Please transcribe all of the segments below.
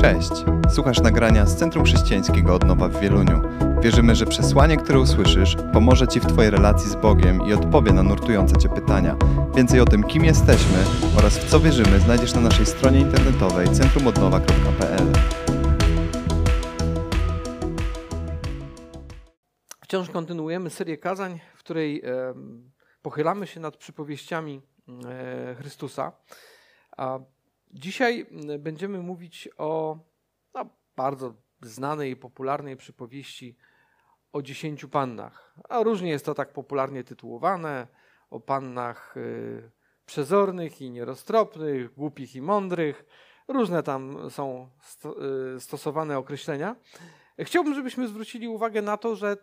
Cześć! Słuchasz nagrania z Centrum Chrześcijańskiego Odnowa w Wieluniu. Wierzymy, że przesłanie, które usłyszysz, pomoże Ci w Twojej relacji z Bogiem i odpowie na nurtujące Cię pytania. Więcej o tym, kim jesteśmy oraz w co wierzymy, znajdziesz na naszej stronie internetowej centrumodnowa.pl. Wciąż kontynuujemy serię kazań, w której pochylamy się nad przypowieściami Chrystusa. Dzisiaj będziemy mówić o bardzo znanej i popularnej przypowieści o 10 pannach. A różnie jest to tak popularnie tytułowane, o pannach przezornych i nieroztropnych, głupich i mądrych. Różne tam są stosowane określenia. Chciałbym, żebyśmy zwrócili uwagę na to, że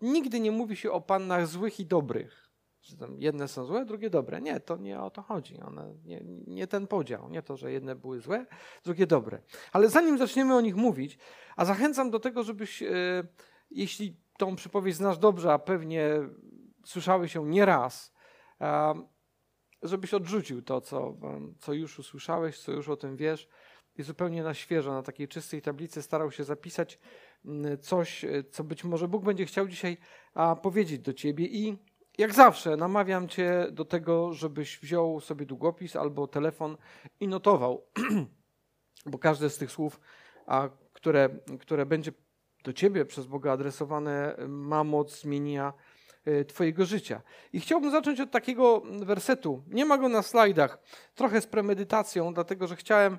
nigdy nie mówi się o pannach złych i dobrych. Że tam jedne są złe, drugie dobre. Nie, to nie o to chodzi. One, nie ten podział. Nie to, że jedne były złe, drugie dobre. Ale zanim zaczniemy o nich mówić, a zachęcam do tego, żebyś, jeśli tą przypowieść znasz dobrze, a pewnie słyszałeś ją nieraz, żebyś odrzucił to, co już usłyszałeś, co już o tym wiesz i zupełnie na świeżo, na takiej czystej tablicy starał się zapisać coś, co być może Bóg będzie chciał dzisiaj powiedzieć do ciebie. I jak zawsze namawiam Cię do tego, żebyś wziął sobie długopis albo telefon i notował, bo każde z tych słów, które będzie do Ciebie przez Boga adresowane, ma moc zmienienia Twojego życia. I chciałbym zacząć od takiego wersetu. Nie ma go na slajdach, trochę z premedytacją, dlatego że chciałem,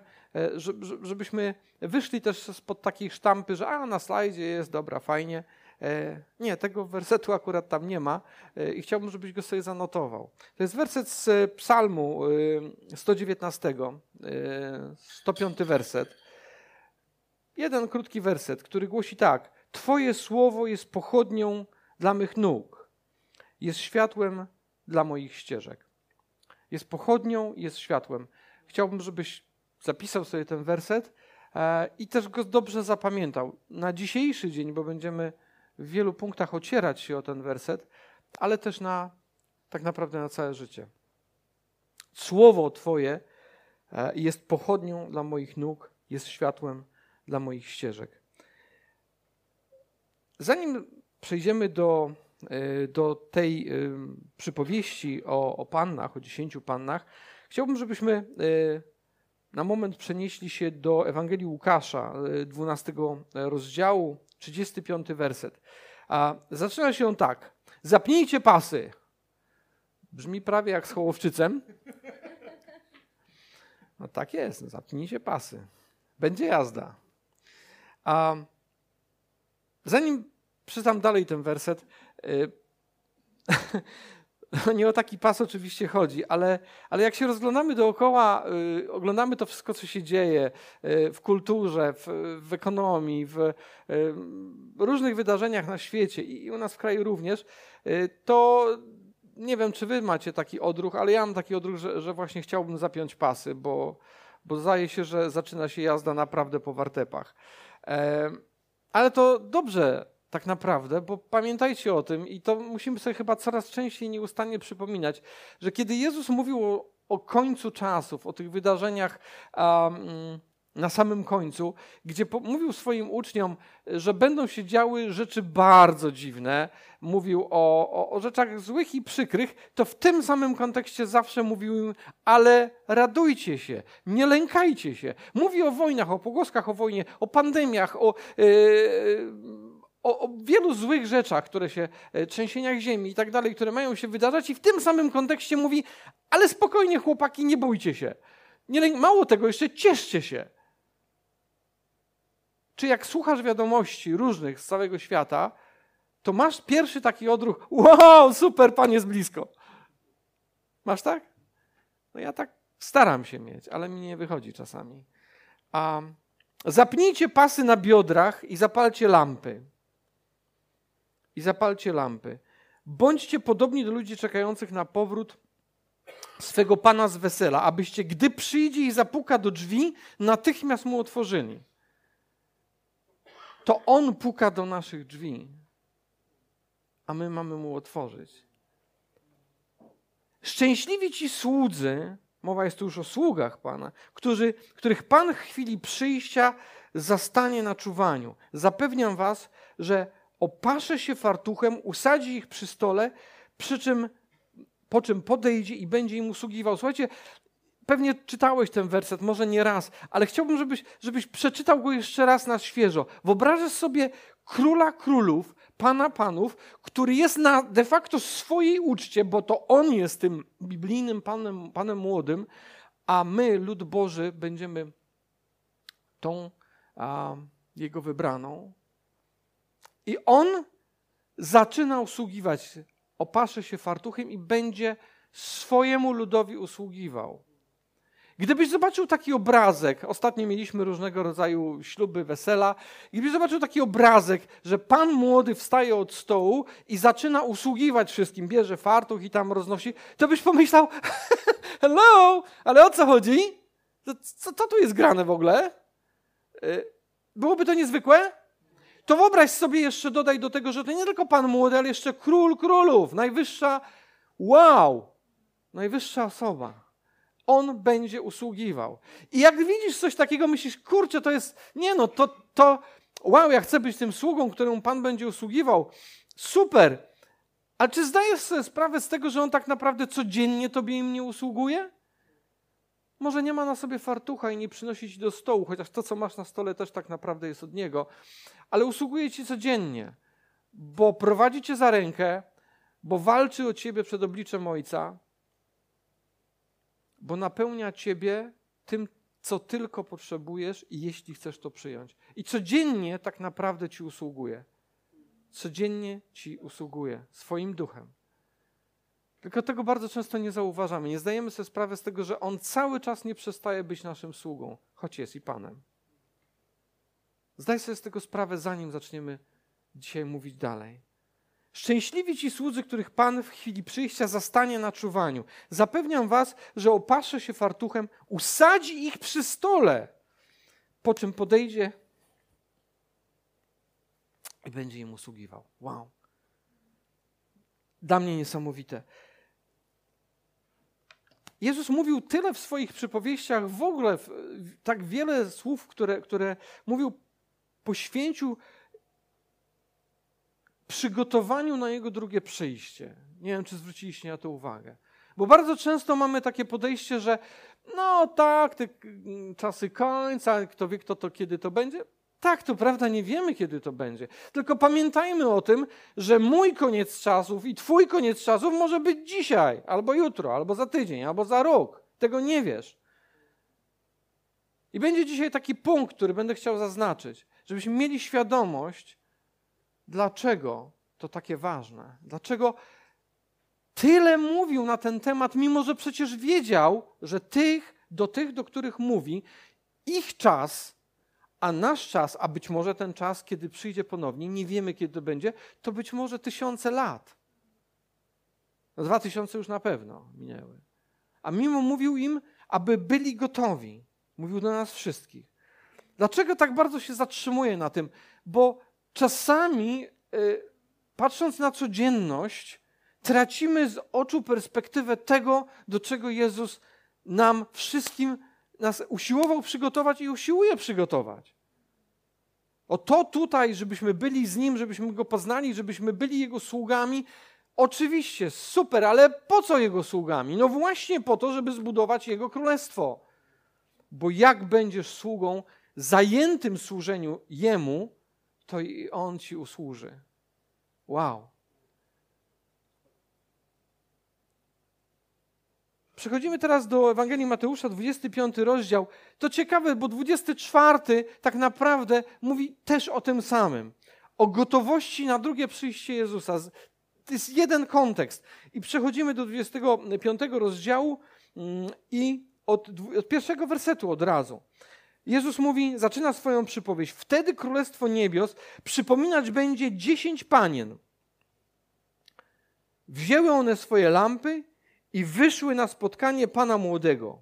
żebyśmy wyszli też spod takiej sztampy, że na slajdzie jest, dobra, fajnie. Nie, tego wersetu akurat tam nie ma i chciałbym, żebyś go sobie zanotował. To jest werset z Psalmu 119, 105 werset. Jeden krótki werset, który głosi tak. Twoje słowo jest pochodnią dla mych nóg, jest światłem dla moich ścieżek. Jest pochodnią, jest światłem. Chciałbym, żebyś zapisał sobie ten werset i też go dobrze zapamiętał. Na dzisiejszy dzień, bo będziemy w wielu punktach ocierać się o ten werset, ale też tak naprawdę na całe życie. Słowo Twoje jest pochodnią dla moich nóg, jest światłem dla moich ścieżek. Zanim przejdziemy do tej przypowieści o pannach, o 10 pannach, chciałbym, żebyśmy na moment przenieśli się do Ewangelii Łukasza, 12 rozdziału, 35 werset. A zaczyna się on tak. Zapnijcie pasy. Brzmi prawie jak z Hołowczycem. No tak jest. Zapnijcie pasy. Będzie jazda. A zanim przeczytam dalej ten werset, nie o taki pas oczywiście chodzi, ale jak się rozglądamy dookoła, oglądamy to wszystko, co się dzieje w kulturze, w ekonomii, w różnych wydarzeniach na świecie i u nas w kraju również, to nie wiem, czy wy macie taki odruch, ale ja mam taki odruch, że właśnie chciałbym zapiąć pasy, bo zdaje się, że zaczyna się jazda naprawdę po wartepach. Ale to dobrze. Tak naprawdę, bo pamiętajcie o tym i to musimy sobie chyba coraz częściej nieustannie przypominać, że kiedy Jezus mówił o końcu czasów, o tych wydarzeniach na samym końcu, gdzie mówił swoim uczniom, że będą się działy rzeczy bardzo dziwne, mówił o rzeczach złych i przykrych, to w tym samym kontekście zawsze mówił im, ale radujcie się, nie lękajcie się. Mówi o wojnach, o pogłoskach o wojnie, o pandemiach, o wielu złych rzeczach, które się, trzęsieniach ziemi i tak dalej, które mają się wydarzać i w tym samym kontekście mówi, ale spokojnie chłopaki, nie bójcie się. Mało tego, jeszcze cieszcie się. Czy jak słuchasz wiadomości różnych z całego świata, to masz pierwszy taki odruch, wow, super, Pan jest blisko. Masz tak? No ja tak staram się mieć, ale mi nie wychodzi czasami. Zapnijcie pasy na biodrach i zapalcie lampy. Bądźcie podobni do ludzi czekających na powrót swego Pana z wesela, abyście, gdy przyjdzie i zapuka do drzwi, natychmiast mu otworzyli. To on puka do naszych drzwi, a my mamy mu otworzyć. Szczęśliwi ci słudzy, mowa jest tu już o sługach Pana, których Pan w chwili przyjścia zastanie na czuwaniu. Zapewniam was, że opaszę się fartuchem, usadzi ich przy stole, po czym podejdzie i będzie im usługiwał. Słuchajcie, pewnie czytałeś ten werset, może nie raz, ale chciałbym, żebyś przeczytał go jeszcze raz na świeżo. Wyobrażasz sobie Króla Królów, Pana Panów, który jest na de facto swojej uczcie, bo to on jest tym biblijnym Panem Młodym, a my, lud Boży, będziemy tą jego wybraną. I on zaczyna usługiwać, opasze się fartuchem i będzie swojemu ludowi usługiwał. Gdybyś zobaczył taki obrazek, ostatnio mieliśmy różnego rodzaju śluby, wesela, gdybyś zobaczył taki obrazek, że pan młody wstaje od stołu i zaczyna usługiwać wszystkim, bierze fartuch i tam roznosi, to byś pomyślał, hello, ale o co chodzi? Co tu jest grane w ogóle? Byłoby to niezwykłe? To wyobraź sobie, jeszcze dodaj do tego, że to nie tylko pan młody, ale jeszcze Król Królów, najwyższa osoba. On będzie usługiwał. I jak widzisz coś takiego, myślisz, kurczę, ja chcę być tym sługą, któremu Pan będzie usługiwał. Super. A czy zdajesz sobie sprawę z tego, że on tak naprawdę codziennie tobie im nie usługuje? Może nie ma na sobie fartucha i nie przynosi ci do stołu, chociaż to, co masz na stole, też tak naprawdę jest od niego. Ale usługuje ci codziennie, bo prowadzi cię za rękę, bo walczy o ciebie przed obliczem Ojca, bo napełnia ciebie tym, co tylko potrzebujesz i jeśli chcesz to przyjąć. I codziennie tak naprawdę ci usługuje. Codziennie ci usługuje swoim duchem. Tylko tego bardzo często nie zauważamy. Nie zdajemy sobie sprawy z tego, że on cały czas nie przestaje być naszym sługą, choć jest i Panem. Zdaj sobie z tego sprawę, zanim zaczniemy dzisiaj mówić dalej. Szczęśliwi ci słudzy, których Pan w chwili przyjścia zastanie na czuwaniu. Zapewniam was, że opasze się fartuchem, usadzi ich przy stole, po czym podejdzie i będzie im usługiwał. Wow. Dla mnie niesamowite. Jezus mówił tyle w swoich przypowieściach, w ogóle tak wiele słów, które mówił, poświęcił przygotowaniu na Jego drugie przyjście. Nie wiem, czy zwróciliście na to uwagę. Bo bardzo często mamy takie podejście, że no tak, te czasy końca, kto wie, kto to, kiedy to będzie. Tak, to prawda, nie wiemy, kiedy to będzie. Tylko pamiętajmy o tym, że mój koniec czasów i twój koniec czasów może być dzisiaj, albo jutro, albo za tydzień, albo za rok. Tego nie wiesz. I będzie dzisiaj taki punkt, który będę chciał zaznaczyć, żebyśmy mieli świadomość, dlaczego to takie ważne? Dlaczego tyle mówił na ten temat, mimo że przecież wiedział, że do których mówi, ich czas, a nasz czas, a być może ten czas, kiedy przyjdzie ponownie, nie wiemy, kiedy to będzie, to być może 1000 lat. 2000 już na pewno minęły. A mimo mówił im, aby byli gotowi. Mówił do nas wszystkich. Dlaczego tak bardzo się zatrzymuje na tym? Bo czasami, patrząc na codzienność, tracimy z oczu perspektywę tego, do czego Jezus nam wszystkim nas usiłował przygotować i usiłuje przygotować. O to tutaj, żebyśmy byli z Nim, żebyśmy Go poznali, żebyśmy byli Jego sługami. Oczywiście, super, ale po co Jego sługami? No właśnie po to, żeby zbudować Jego królestwo. Bo jak będziesz sługą zajętym służeniu Jemu, to i On ci usłuży. Wow. Przechodzimy teraz do Ewangelii Mateusza, 25 rozdział. To ciekawe, bo 24 tak naprawdę mówi też o tym samym. O gotowości na drugie przyjście Jezusa. To jest jeden kontekst. I przechodzimy do 25 rozdziału i od pierwszego wersetu od razu. Jezus mówi, zaczyna swoją przypowieść. Wtedy Królestwo Niebios przypominać będzie 10 panien. Wzięły one swoje lampy i wyszły na spotkanie Pana Młodego.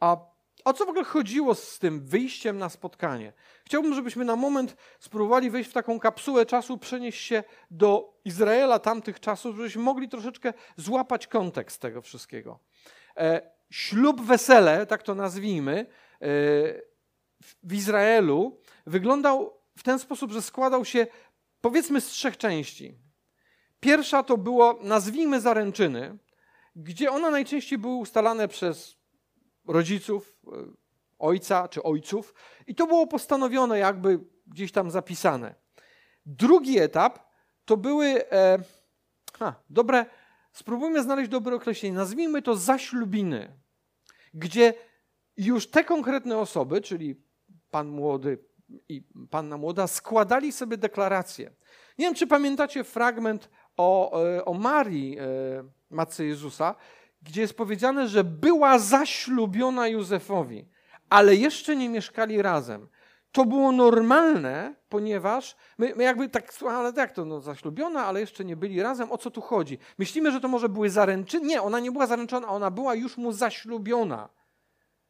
A o co w ogóle chodziło z tym wyjściem na spotkanie? Chciałbym, żebyśmy na moment spróbowali wejść w taką kapsułę czasu, przenieść się do Izraela tamtych czasów, żebyśmy mogli troszeczkę złapać kontekst tego wszystkiego. ślub wesele, tak to nazwijmy, w Izraelu wyglądał w ten sposób, że składał się powiedzmy z trzech części. Pierwsza to było, nazwijmy, zaręczyny, gdzie ona najczęściej były ustalane przez rodziców, ojca czy ojców i to było postanowione, jakby gdzieś tam zapisane. Drugi etap to były, spróbujmy znaleźć dobre określenie, nazwijmy to zaślubiny, gdzie już te konkretne osoby, czyli pan młody i panna młoda, składali sobie deklarację. Nie wiem, czy pamiętacie fragment o Marii, matce Jezusa, gdzie jest powiedziane, że była zaślubiona Józefowi, ale jeszcze nie mieszkali razem. To było normalne, ponieważ my jakby tak, ale jak to, no zaślubiona, ale jeszcze nie byli razem, o co tu chodzi? Myślimy, że to może były zaręczyny. Nie, ona nie była zaręczona, ona była już mu zaślubiona.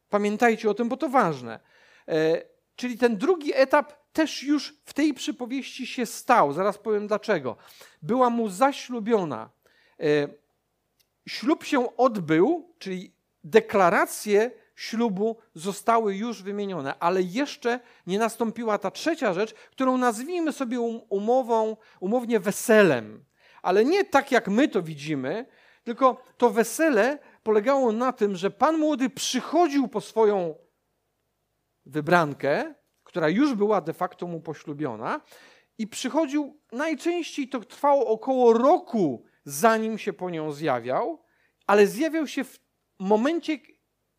Pamiętajcie o tym, bo to ważne. Czyli ten drugi etap też już w tej przypowieści się stał. Zaraz powiem dlaczego. Była mu zaślubiona. Ślub się odbył, czyli deklaracje ślubu zostały już wymienione, ale jeszcze nie nastąpiła ta trzecia rzecz, którą nazwijmy sobie umownie weselem. Ale nie tak, jak my to widzimy, tylko to wesele polegało na tym, że pan młody przychodził po swoją wybrankę, która już była de facto mu poślubiona i przychodził, najczęściej to trwało około roku, zanim się po nią zjawiał, ale zjawiał się w momencie,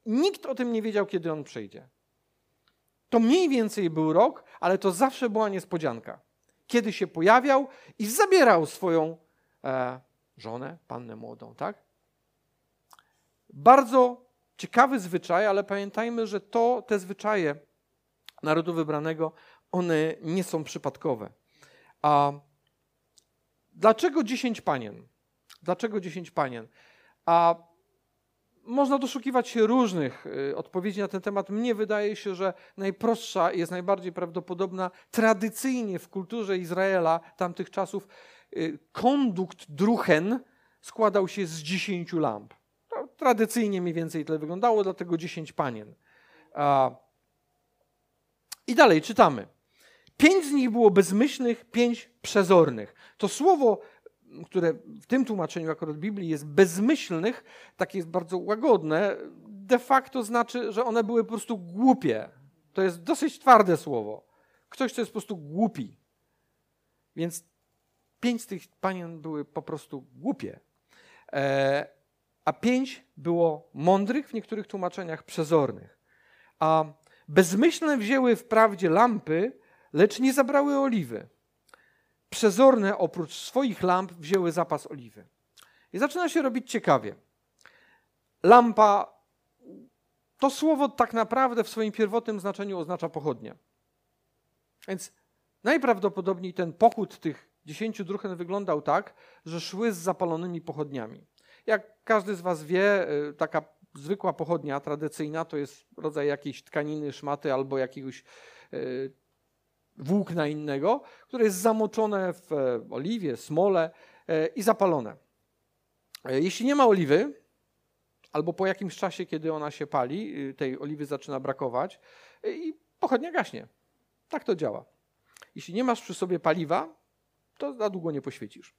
nikt o tym nie wiedział, kiedy on przyjdzie. To mniej więcej był rok, ale to zawsze była niespodzianka. Kiedy się pojawiał i zabierał swoją żonę, pannę młodą, tak? Bardzo ciekawy zwyczaj, ale pamiętajmy, że te zwyczaje narodu wybranego, one nie są przypadkowe. A dlaczego 10 panien? Dlaczego 10 panien? Można doszukiwać się różnych odpowiedzi na ten temat. Mnie wydaje się, że najprostsza jest najbardziej prawdopodobna tradycyjnie w kulturze Izraela tamtych czasów. Kondukt druchen składał się z 10 lamp. Tradycyjnie mniej więcej tyle wyglądało, dlatego 10 panien. I dalej czytamy. 5 z nich było bezmyślnych, 5 przezornych. To słowo, które w tym tłumaczeniu akurat Biblii jest bezmyślnych, takie jest bardzo łagodne, de facto znaczy, że one były po prostu głupie. To jest dosyć twarde słowo. Ktoś, kto jest po prostu głupi. Więc 5 z tych panien były po prostu głupie. A 5 było mądrych, w niektórych tłumaczeniach przezornych. A bezmyślne wzięły wprawdzie lampy, lecz nie zabrały oliwy. Przezorne oprócz swoich lamp wzięły zapas oliwy. I zaczyna się robić ciekawie. Lampa, to słowo tak naprawdę w swoim pierwotnym znaczeniu oznacza pochodnie. Więc najprawdopodobniej ten pochód tych 10 druchen wyglądał tak, że szły z zapalonymi pochodniami. Jak każdy z was wie, taka zwykła pochodnia tradycyjna to jest rodzaj jakiejś tkaniny, szmaty albo jakiegoś włókna innego, które jest zamoczone w oliwie, smole i zapalone. Jeśli nie ma oliwy, albo po jakimś czasie, kiedy ona się pali, tej oliwy zaczyna brakować i pochodnia gaśnie. Tak to działa. Jeśli nie masz przy sobie paliwa, to za długo nie poświecisz.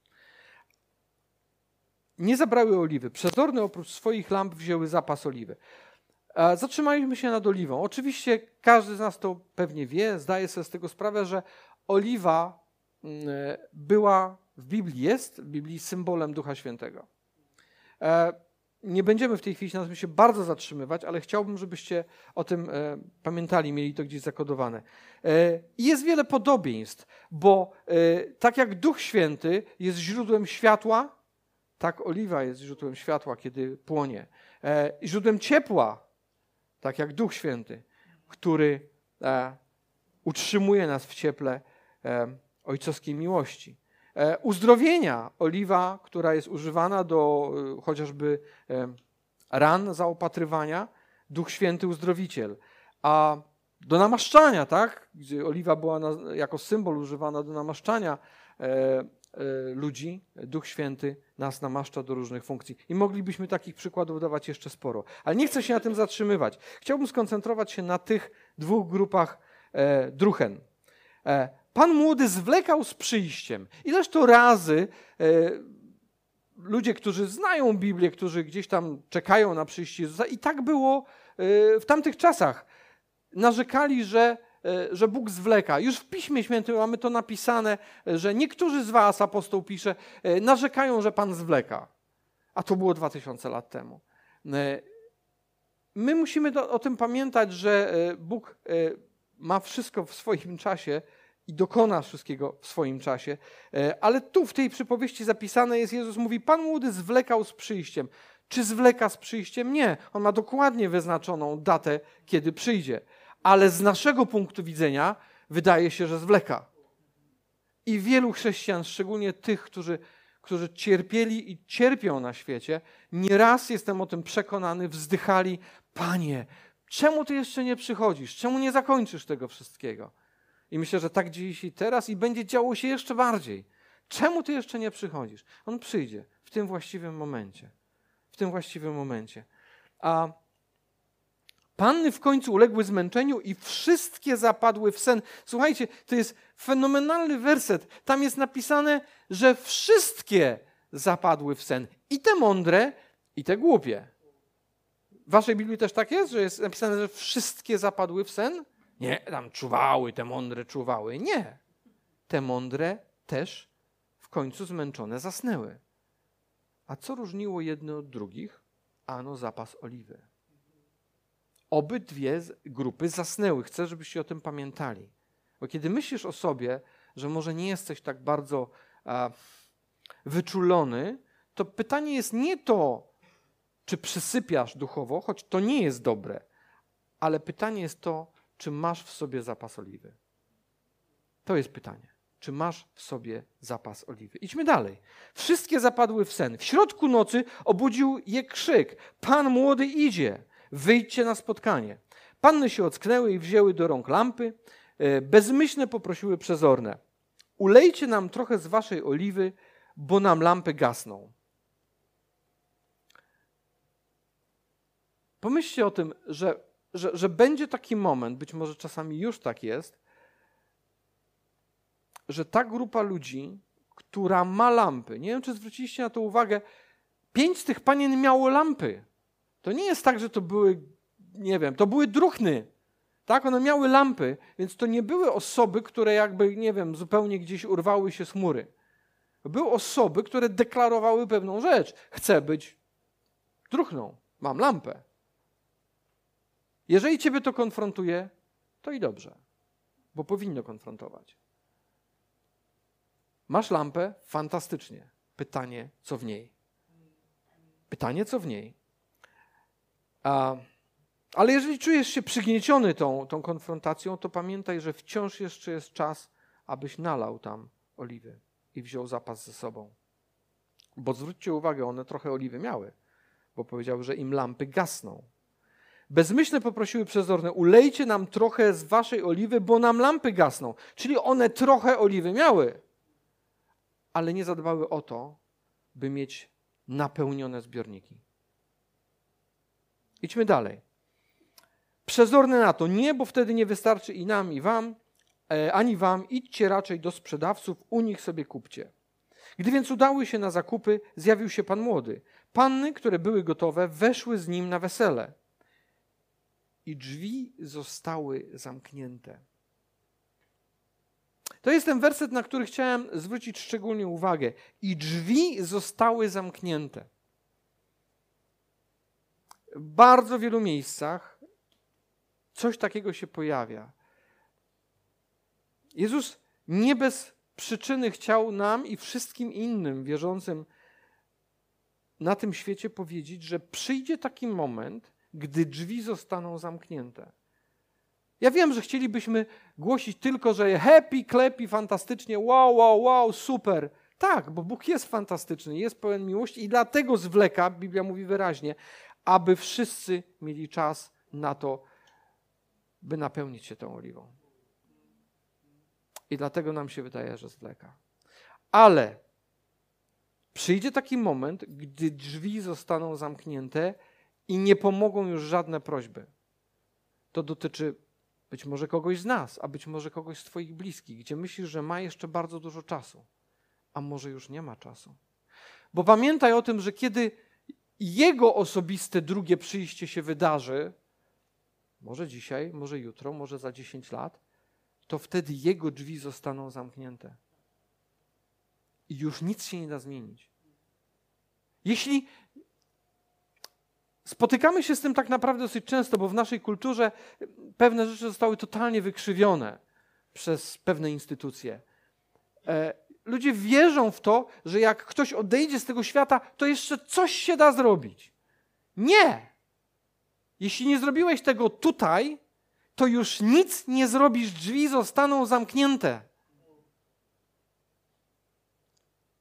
Nie zabrały oliwy. Przezorne oprócz swoich lamp wzięły zapas oliwy. Zatrzymaliśmy się nad oliwą. Oczywiście każdy z nas to pewnie wie, zdaje sobie z tego sprawę, że oliwa była w Biblii symbolem Ducha Świętego. Nie będziemy w tej chwili na tym się bardzo zatrzymywać, ale chciałbym, żebyście o tym pamiętali, mieli to gdzieś zakodowane. I jest wiele podobieństw, bo tak jak Duch Święty jest źródłem światła, tak oliwa jest źródłem światła, kiedy płonie. Źródłem ciepła, tak jak Duch Święty, który utrzymuje nas w cieple ojcowskiej miłości. Uzdrowienia, oliwa, która jest używana do chociażby ran zaopatrywania, Duch Święty uzdrowiciel. A do namaszczania, tak? Gdzie oliwa była jako symbol używana do namaszczania ludzi, Duch Święty nas namaszcza do różnych funkcji. I moglibyśmy takich przykładów dawać jeszcze sporo. Ale nie chcę się na tym zatrzymywać. Chciałbym skoncentrować się na tych dwóch grupach druhen. Pan młody zwlekał z przyjściem. Ileż to razy ludzie, którzy znają Biblię, którzy gdzieś tam czekają na przyjście Jezusa, i tak było w tamtych czasach, narzekali, że Bóg zwleka. Już w Piśmie Świętym mamy to napisane, że niektórzy z was, apostoł pisze, narzekają, że Pan zwleka. A to było 2000 lat temu. My musimy o tym pamiętać, że Bóg ma wszystko w swoim czasie i dokona wszystkiego w swoim czasie. Ale tu w tej przypowieści zapisane jest, Jezus mówi, Pan młody zwlekał z przyjściem. Czy zwleka z przyjściem? Nie. On ma dokładnie wyznaczoną datę, kiedy przyjdzie. Ale z naszego punktu widzenia wydaje się, że zwleka. I wielu chrześcijan, szczególnie tych, którzy cierpieli i cierpią na świecie, nieraz, jestem o tym przekonany, wzdychali, Panie, czemu Ty jeszcze nie przychodzisz? Czemu nie zakończysz tego wszystkiego? I myślę, że tak dzieje się teraz i będzie działo się jeszcze bardziej. Czemu Ty jeszcze nie przychodzisz? On przyjdzie w tym właściwym momencie. A panny w końcu uległy zmęczeniu i wszystkie zapadły w sen. Słuchajcie, to jest fenomenalny werset. Tam jest napisane, że wszystkie zapadły w sen. I te mądre, i te głupie. W waszej Biblii też tak jest, że jest napisane, że wszystkie zapadły w sen? Nie, tam czuwały, te mądre czuwały. Nie. Te mądre też w końcu zmęczone zasnęły. A co różniło jedne od drugich? Ano zapas oliwy. Obydwie grupy zasnęły. Chcę, żebyście o tym pamiętali. Bo kiedy myślisz o sobie, że może nie jesteś tak bardzo wyczulony, to pytanie jest nie to, czy przysypiasz duchowo, choć to nie jest dobre, ale pytanie jest to, czy masz w sobie zapas oliwy. To jest pytanie. Czy masz w sobie zapas oliwy? Idźmy dalej. Wszystkie zapadły w sen. W środku nocy obudził je krzyk. Pan młody idzie. Wyjdźcie na spotkanie. Panny się ocknęły i wzięły do rąk lampy. Bezmyślne poprosiły przezorne. Ulejcie nam trochę z waszej oliwy, bo nam lampy gasną. Pomyślcie o tym, że będzie taki moment, być może czasami już tak jest, że ta grupa ludzi, która ma lampy, nie wiem, czy zwróciliście na to uwagę, 5 z tych panien miało lampy. To nie jest tak, że to były, nie wiem, to były druchny. Tak, one miały lampy, więc to nie były osoby, które jakby, nie wiem, zupełnie gdzieś urwały się z chmury. Były osoby, które deklarowały pewną rzecz. Chcę być druchną, mam lampę. Jeżeli ciebie to konfrontuje, to i dobrze, bo powinno konfrontować. Masz lampę? Fantastycznie. Pytanie, co w niej? Ale jeżeli czujesz się przygnieciony tą konfrontacją, to pamiętaj, że wciąż jeszcze jest czas, abyś nalał tam oliwy i wziął zapas ze sobą. Bo zwróćcie uwagę, one trochę oliwy miały, bo powiedziały, że im lampy gasną. Bezmyślne poprosiły przezorne, ulejcie nam trochę z waszej oliwy, bo nam lampy gasną. Czyli one trochę oliwy miały, ale nie zadbały o to, by mieć napełnione zbiorniki. Idźmy dalej. Przezorne na to nie, bo wtedy nie wystarczy i nam, i wam, ani wam. Idźcie raczej do sprzedawców, u nich sobie kupcie. Gdy więc udały się na zakupy, zjawił się pan młody. Panny, które były gotowe, weszły z nim na wesele. I drzwi zostały zamknięte. To jest ten werset, na który chciałem zwrócić szczególnie uwagę. I drzwi zostały zamknięte. W bardzo wielu miejscach coś takiego się pojawia. Jezus nie bez przyczyny chciał nam i wszystkim innym wierzącym na tym świecie powiedzieć, że przyjdzie taki moment, gdy drzwi zostaną zamknięte. Ja wiem, że chcielibyśmy głosić tylko, że happy, klepi, fantastycznie, wow, wow, wow, super. Tak, bo Bóg jest fantastyczny, jest pełen miłości i dlatego zwleka, Biblia mówi wyraźnie, aby wszyscy mieli czas na to, by napełnić się tą oliwą. I dlatego nam się wydaje, że zwleka. Ale Przyjdzie taki moment, gdy drzwi zostaną zamknięte i nie pomogą już żadne prośby. To dotyczy być może kogoś z nas, a być może kogoś z twoich bliskich, gdzie myślisz, że ma jeszcze bardzo dużo czasu, a może już nie ma czasu. Bo pamiętaj o tym, że kiedy jego osobiste drugie przyjście się wydarzy, może dzisiaj, może jutro, może za 10 lat, to wtedy jego drzwi zostaną zamknięte. I już nic się nie da zmienić. Jeśli spotykamy się z tym tak naprawdę dosyć często, bo w naszej kulturze pewne rzeczy zostały totalnie wykrzywione przez pewne instytucje. Ludzie wierzą w to, że jak ktoś odejdzie z tego świata, to jeszcze coś się da zrobić. Nie! Jeśli nie zrobiłeś tego tutaj, to już nic nie zrobisz, drzwi zostaną zamknięte.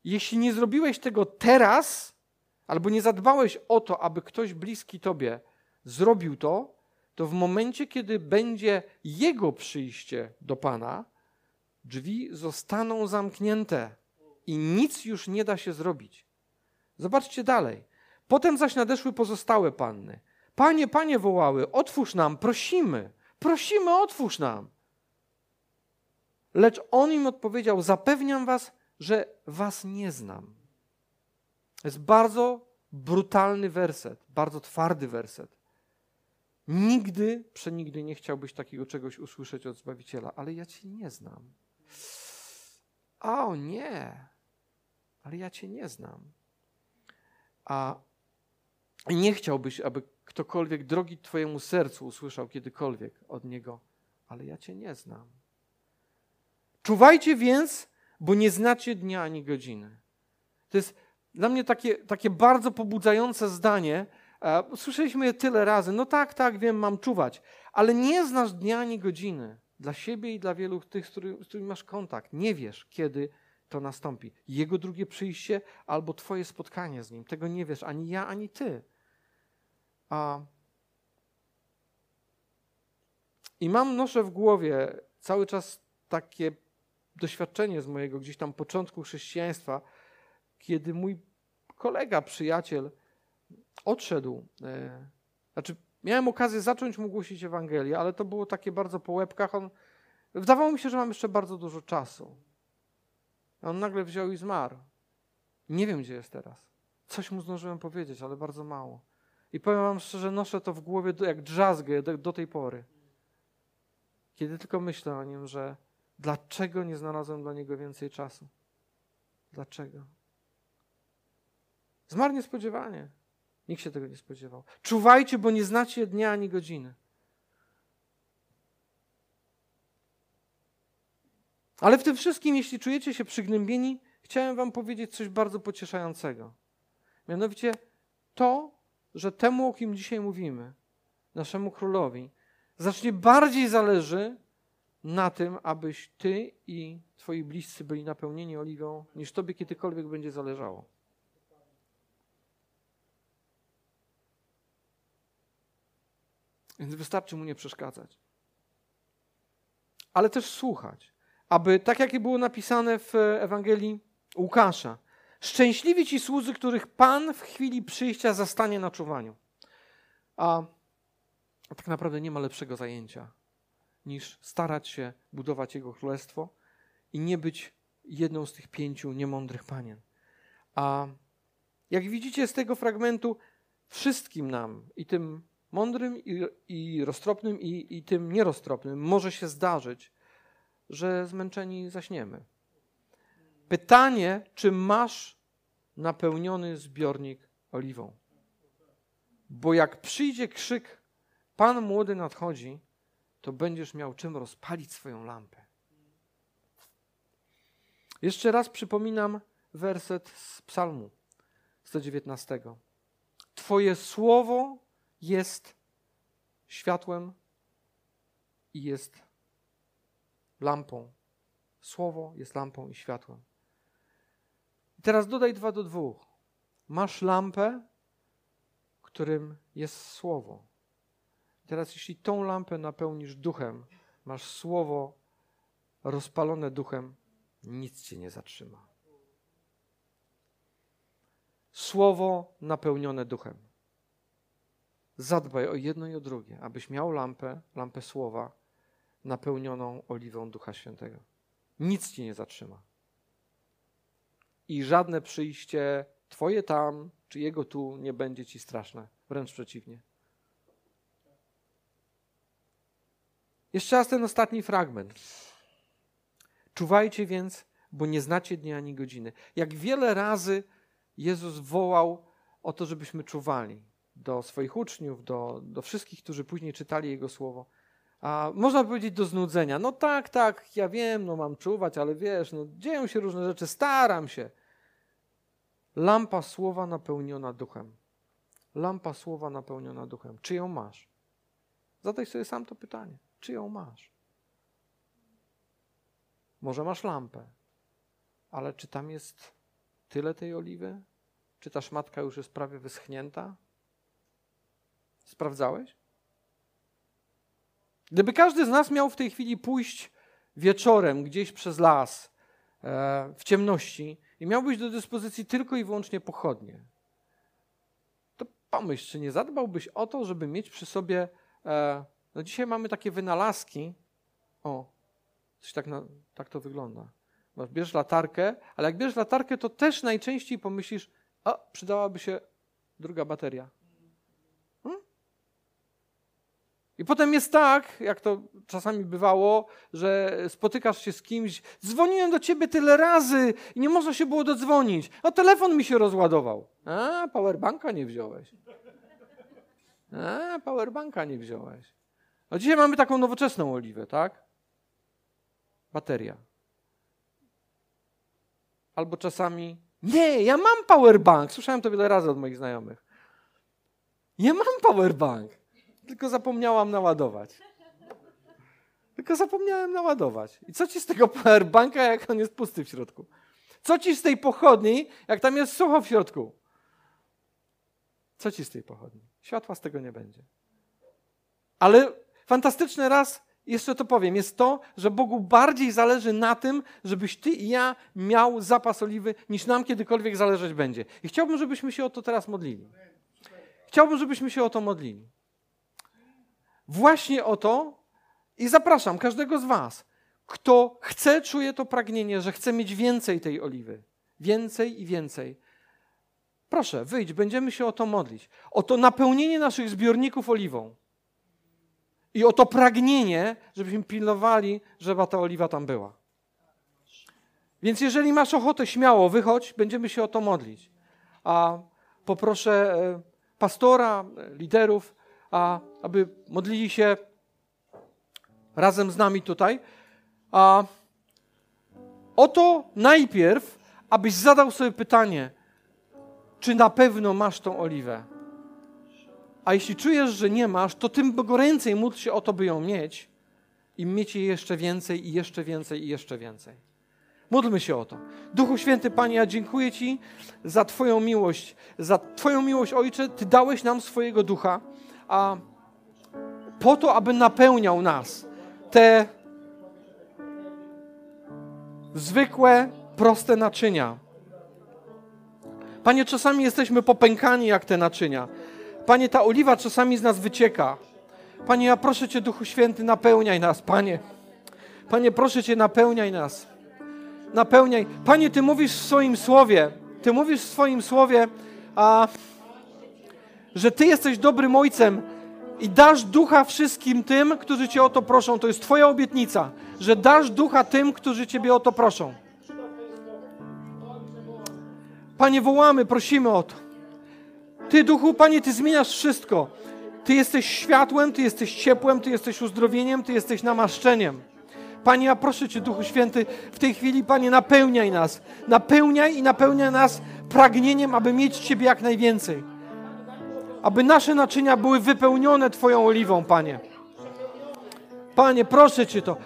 Jeśli nie zrobiłeś tego teraz, albo nie zadbałeś o to, aby ktoś bliski tobie zrobił to, to w momencie, kiedy będzie jego przyjście do Pana, drzwi zostaną zamknięte i nic już nie da się zrobić. Zobaczcie dalej. Potem zaś nadeszły pozostałe panny. Panie, Panie wołały, otwórz nam, prosimy. Prosimy, otwórz nam. Lecz on im odpowiedział, zapewniam was, że was nie znam. To jest bardzo brutalny werset, bardzo twardy werset. Nigdy, przenigdy nie chciałbyś takiego czegoś usłyszeć od Zbawiciela, ale ja cię nie znam. O nie, ale ja cię nie znam. A nie chciałbyś, aby ktokolwiek drogi twojemu sercu usłyszał kiedykolwiek od niego, ale ja cię nie znam. Czuwajcie więc, bo nie znacie dnia ani godziny. To jest dla mnie takie bardzo pobudzające zdanie. Słyszeliśmy je tyle razy. No tak, wiem, mam czuwać. Ale nie znasz dnia ani godziny. Dla siebie i dla wielu tych, z którymi masz kontakt. Nie wiesz, kiedy to nastąpi. Jego drugie przyjście albo twoje spotkanie z nim. Tego nie wiesz ani ja, ani ty. I noszę w głowie cały czas takie doświadczenie z mojego gdzieś tam początku chrześcijaństwa, kiedy mój kolega, przyjaciel odszedł. Miałem okazję zacząć mu głosić Ewangelię, ale to było takie bardzo po łebkach. Wydawało mi się, że mam jeszcze bardzo dużo czasu. A on nagle wziął i zmarł. Nie wiem, gdzie jest teraz. Coś mu zdążyłem powiedzieć, ale bardzo mało. I powiem wam szczerze, noszę to w głowie jak drzazgę do tej pory. Kiedy tylko myślę o nim, że dlaczego nie znalazłem dla niego więcej czasu? Dlaczego? Zmarł niespodziewanie. Nikt się tego nie spodziewał. Czuwajcie, bo nie znacie dnia ani godziny. Ale w tym wszystkim, jeśli czujecie się przygnębieni, chciałem wam powiedzieć coś bardzo pocieszającego. Mianowicie to, że temu, o kim dzisiaj mówimy, naszemu królowi, znacznie bardziej zależy na tym, abyś ty i twoi bliscy byli napełnieni oliwą, niż tobie kiedykolwiek będzie zależało. Więc wystarczy mu nie przeszkadzać. Ale też słuchać, aby, tak jak było napisane w Ewangelii Łukasza, szczęśliwi ci słudzy, których Pan w chwili przyjścia zastanie na czuwaniu. A tak naprawdę nie ma lepszego zajęcia, niż starać się budować Jego Królestwo i nie być jedną z tych 5 niemądrych panien. A jak widzicie z tego fragmentu, wszystkim nam, i tym mądrym, i roztropnym, i tym nieroztropnym, może się zdarzyć, że zmęczeni zaśniemy. Pytanie, czy masz napełniony zbiornik oliwą? Bo jak przyjdzie krzyk, Pan młody nadchodzi, to będziesz miał czym rozpalić swoją lampę. Jeszcze raz przypominam werset z Psalmu 119. Twoje słowo jest światłem i jest lampą. Słowo jest lampą i światłem. I teraz dodaj 2 do 2. Masz lampę, którym jest słowo. I teraz jeśli tą lampę napełnisz duchem, masz słowo rozpalone duchem, nic cię nie zatrzyma. Słowo napełnione duchem. Zadbaj o jedno i o drugie, abyś miał lampę słowa napełnioną oliwą Ducha Świętego. Nic ci nie zatrzyma. I żadne przyjście twoje tam, czy jego tu nie będzie ci straszne. Wręcz przeciwnie. Jeszcze raz ten ostatni fragment. Czuwajcie więc, bo nie znacie dnia ani godziny. Jak wiele razy Jezus wołał o to, żebyśmy czuwali do swoich uczniów, do wszystkich, którzy później czytali Jego słowo. A można powiedzieć do znudzenia. No tak, ja wiem, no mam czuwać, ale wiesz, no dzieją się różne rzeczy, staram się. Lampa słowa napełniona duchem. Lampa słowa napełniona duchem. Czy ją masz? Zadaj sobie sam to pytanie. Czy ją masz? Może masz lampę, ale czy tam jest tyle tej oliwy? Czy ta szmatka już jest prawie wyschnięta? Sprawdzałeś? Gdyby każdy z nas miał w tej chwili pójść wieczorem gdzieś przez las w ciemności i miałbyś do dyspozycji tylko i wyłącznie pochodnie, to pomyśl, czy nie zadbałbyś o to, żeby mieć przy sobie... No dzisiaj mamy takie wynalazki. O, coś tak to wygląda. Bierz latarkę, ale jak bierzesz latarkę, to też najczęściej pomyślisz, przydałaby się druga bateria. I potem jest tak, jak to czasami bywało, że spotykasz się z kimś, dzwoniłem do ciebie tyle razy i nie można się było dodzwonić. Telefon mi się rozładował. Powerbanka nie wziąłeś. A dzisiaj mamy taką nowoczesną oliwę, tak? Bateria. Albo czasami, ja mam powerbank. Słyszałem to wiele razy od moich znajomych. Ja mam powerbank, tylko zapomniałam naładować. I co ci z tego powerbanka, jak on jest pusty w środku? Co ci z tej pochodni, jak tam jest sucho w środku? Co ci z tej pochodni? Światła z tego nie będzie. Ale fantastyczny raz, jeszcze to powiem, jest to, że Bogu bardziej zależy na tym, żebyś ty i ja miał zapas oliwy, niż nam kiedykolwiek zależeć będzie. I chciałbym, żebyśmy się o to teraz modlili. Właśnie o to i zapraszam każdego z was, kto chce, czuje to pragnienie, że chce mieć więcej tej oliwy. Więcej i więcej. Proszę, wyjdź, będziemy się o to modlić. O to napełnienie naszych zbiorników oliwą. I o to pragnienie, żebyśmy pilnowali, żeby ta oliwa tam była. Więc jeżeli masz ochotę, śmiało wychodź, będziemy się o to modlić. A poproszę pastora, liderów, aby modlili się razem z nami tutaj. A o to najpierw, abyś zadał sobie pytanie, czy na pewno masz tą oliwę? A jeśli czujesz, że nie masz, to tym goręcej módl się o to, by ją mieć i mieć jej jeszcze więcej i jeszcze więcej i jeszcze więcej. Módlmy się o to. Duchu Święty, Panie, ja dziękuję Ci za Twoją miłość. Za Twoją miłość, Ojcze, Ty dałeś nam swojego Ducha, a po to, aby napełniał nas te zwykłe, proste naczynia. Panie, czasami jesteśmy popękani jak te naczynia. Panie, ta oliwa czasami z nas wycieka. Panie, ja proszę Cię, Duchu Święty, napełniaj nas, Panie. Panie, proszę Cię, napełniaj nas. Napełniaj. Panie, Ty mówisz w swoim słowie, że Ty jesteś dobrym ojcem i dasz ducha wszystkim tym, którzy Cię o to proszą. To jest Twoja obietnica, że dasz ducha tym, którzy Ciebie o to proszą. Panie, wołamy, prosimy o to. Ty, Duchu, Panie, Ty zmieniasz wszystko. Ty jesteś światłem, Ty jesteś ciepłem, Ty jesteś uzdrowieniem, Ty jesteś namaszczeniem. Panie, ja proszę Cię, Duchu Święty, w tej chwili, Panie, napełniaj nas. Napełniaj i napełniaj nas pragnieniem, aby mieć Ciebie jak najwięcej. Aby nasze naczynia były wypełnione Twoją oliwą, Panie. Panie, proszę Cię to.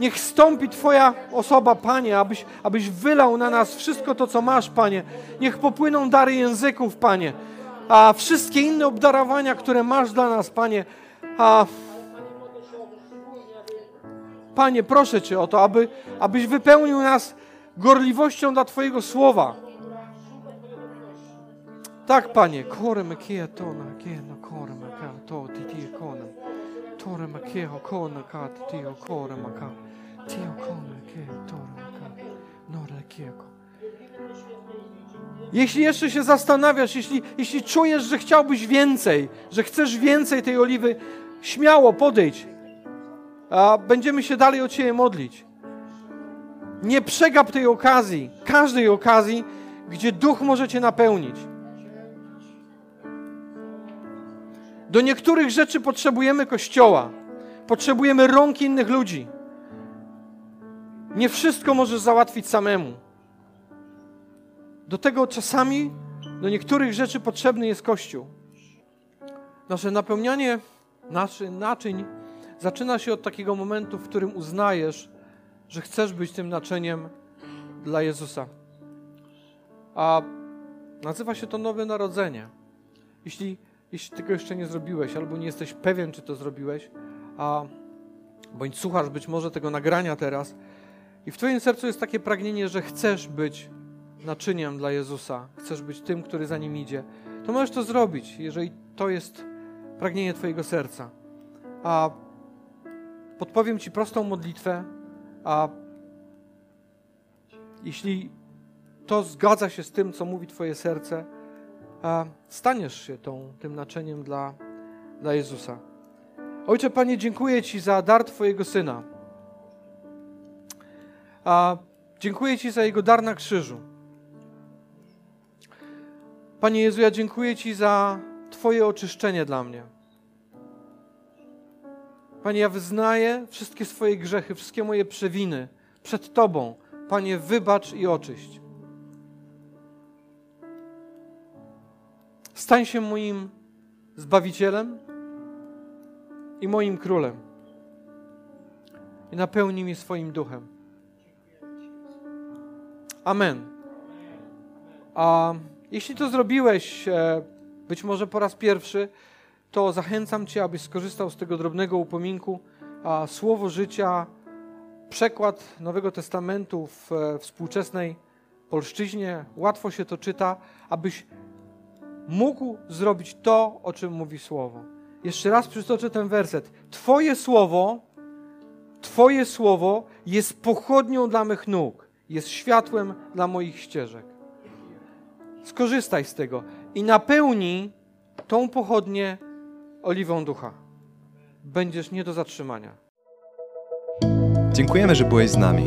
Niech stąpi Twoja osoba, Panie, abyś wylał na nas wszystko to, co masz, Panie. Niech popłyną dary języków, Panie, a wszystkie inne obdarowania, które masz dla nas, Panie. Panie, proszę Cię o to, abyś wypełnił nas gorliwością dla Twojego słowa. Tak, Panie, korem kie tona, kie no korem ka to ti kona. Torem kie ho kona ka ti ho korem ka. Ti ho kona kie torem ka. Nora kie ko. Jeśli jeszcze się zastanawiasz, jeśli czujesz, że chciałbyś więcej, że chcesz więcej tej oliwy, śmiało podejdź, a będziemy się dalej o Ciebie modlić. Nie przegap tej okazji, każdej okazji, gdzie Duch może Cię napełnić. Do niektórych rzeczy potrzebujemy Kościoła, potrzebujemy rąk innych ludzi. Nie wszystko możesz załatwić samemu. Do tego czasami, do niektórych rzeczy potrzebny jest Kościół. Nasze napełnianie naszych naczyń zaczyna się od takiego momentu, w którym uznajesz, że chcesz być tym naczyniem dla Jezusa. A nazywa się to nowe narodzenie. Jeśli tego jeszcze nie zrobiłeś, albo nie jesteś pewien, czy to zrobiłeś, bądź słuchasz być może tego nagrania teraz i w Twoim sercu jest takie pragnienie, że chcesz być naczyniem dla Jezusa, chcesz być tym, który za Nim idzie, to możesz to zrobić, jeżeli to jest pragnienie Twojego serca. A podpowiem Ci prostą modlitwę, a jeśli to zgadza się z tym, co mówi Twoje serce, staniesz się tym naczyniem dla Jezusa. Ojcze, Panie, dziękuję Ci za dar Twojego Syna. Dziękuję Ci za Jego dar na krzyżu. Panie Jezu, ja dziękuję Ci za Twoje oczyszczenie dla mnie. Panie, ja wyznaję wszystkie swoje grzechy, wszystkie moje przewiny przed Tobą. Panie, wybacz i oczyść. Stań się moim Zbawicielem i moim Królem. I napełnij mnie swoim Duchem. Amen. A jeśli to zrobiłeś, być może po raz pierwszy, to zachęcam Cię, abyś skorzystał z tego drobnego upominku. Słowo życia, przekład Nowego Testamentu w współczesnej polszczyźnie. Łatwo się to czyta, abyś mógł zrobić to, o czym mówi Słowo. Jeszcze raz przytoczę ten werset. Twoje Słowo jest pochodnią dla mych nóg, jest światłem dla moich ścieżek. Skorzystaj z tego i napełnij tą pochodnię oliwą ducha. Będziesz nie do zatrzymania. Dziękujemy, że byłeś z nami.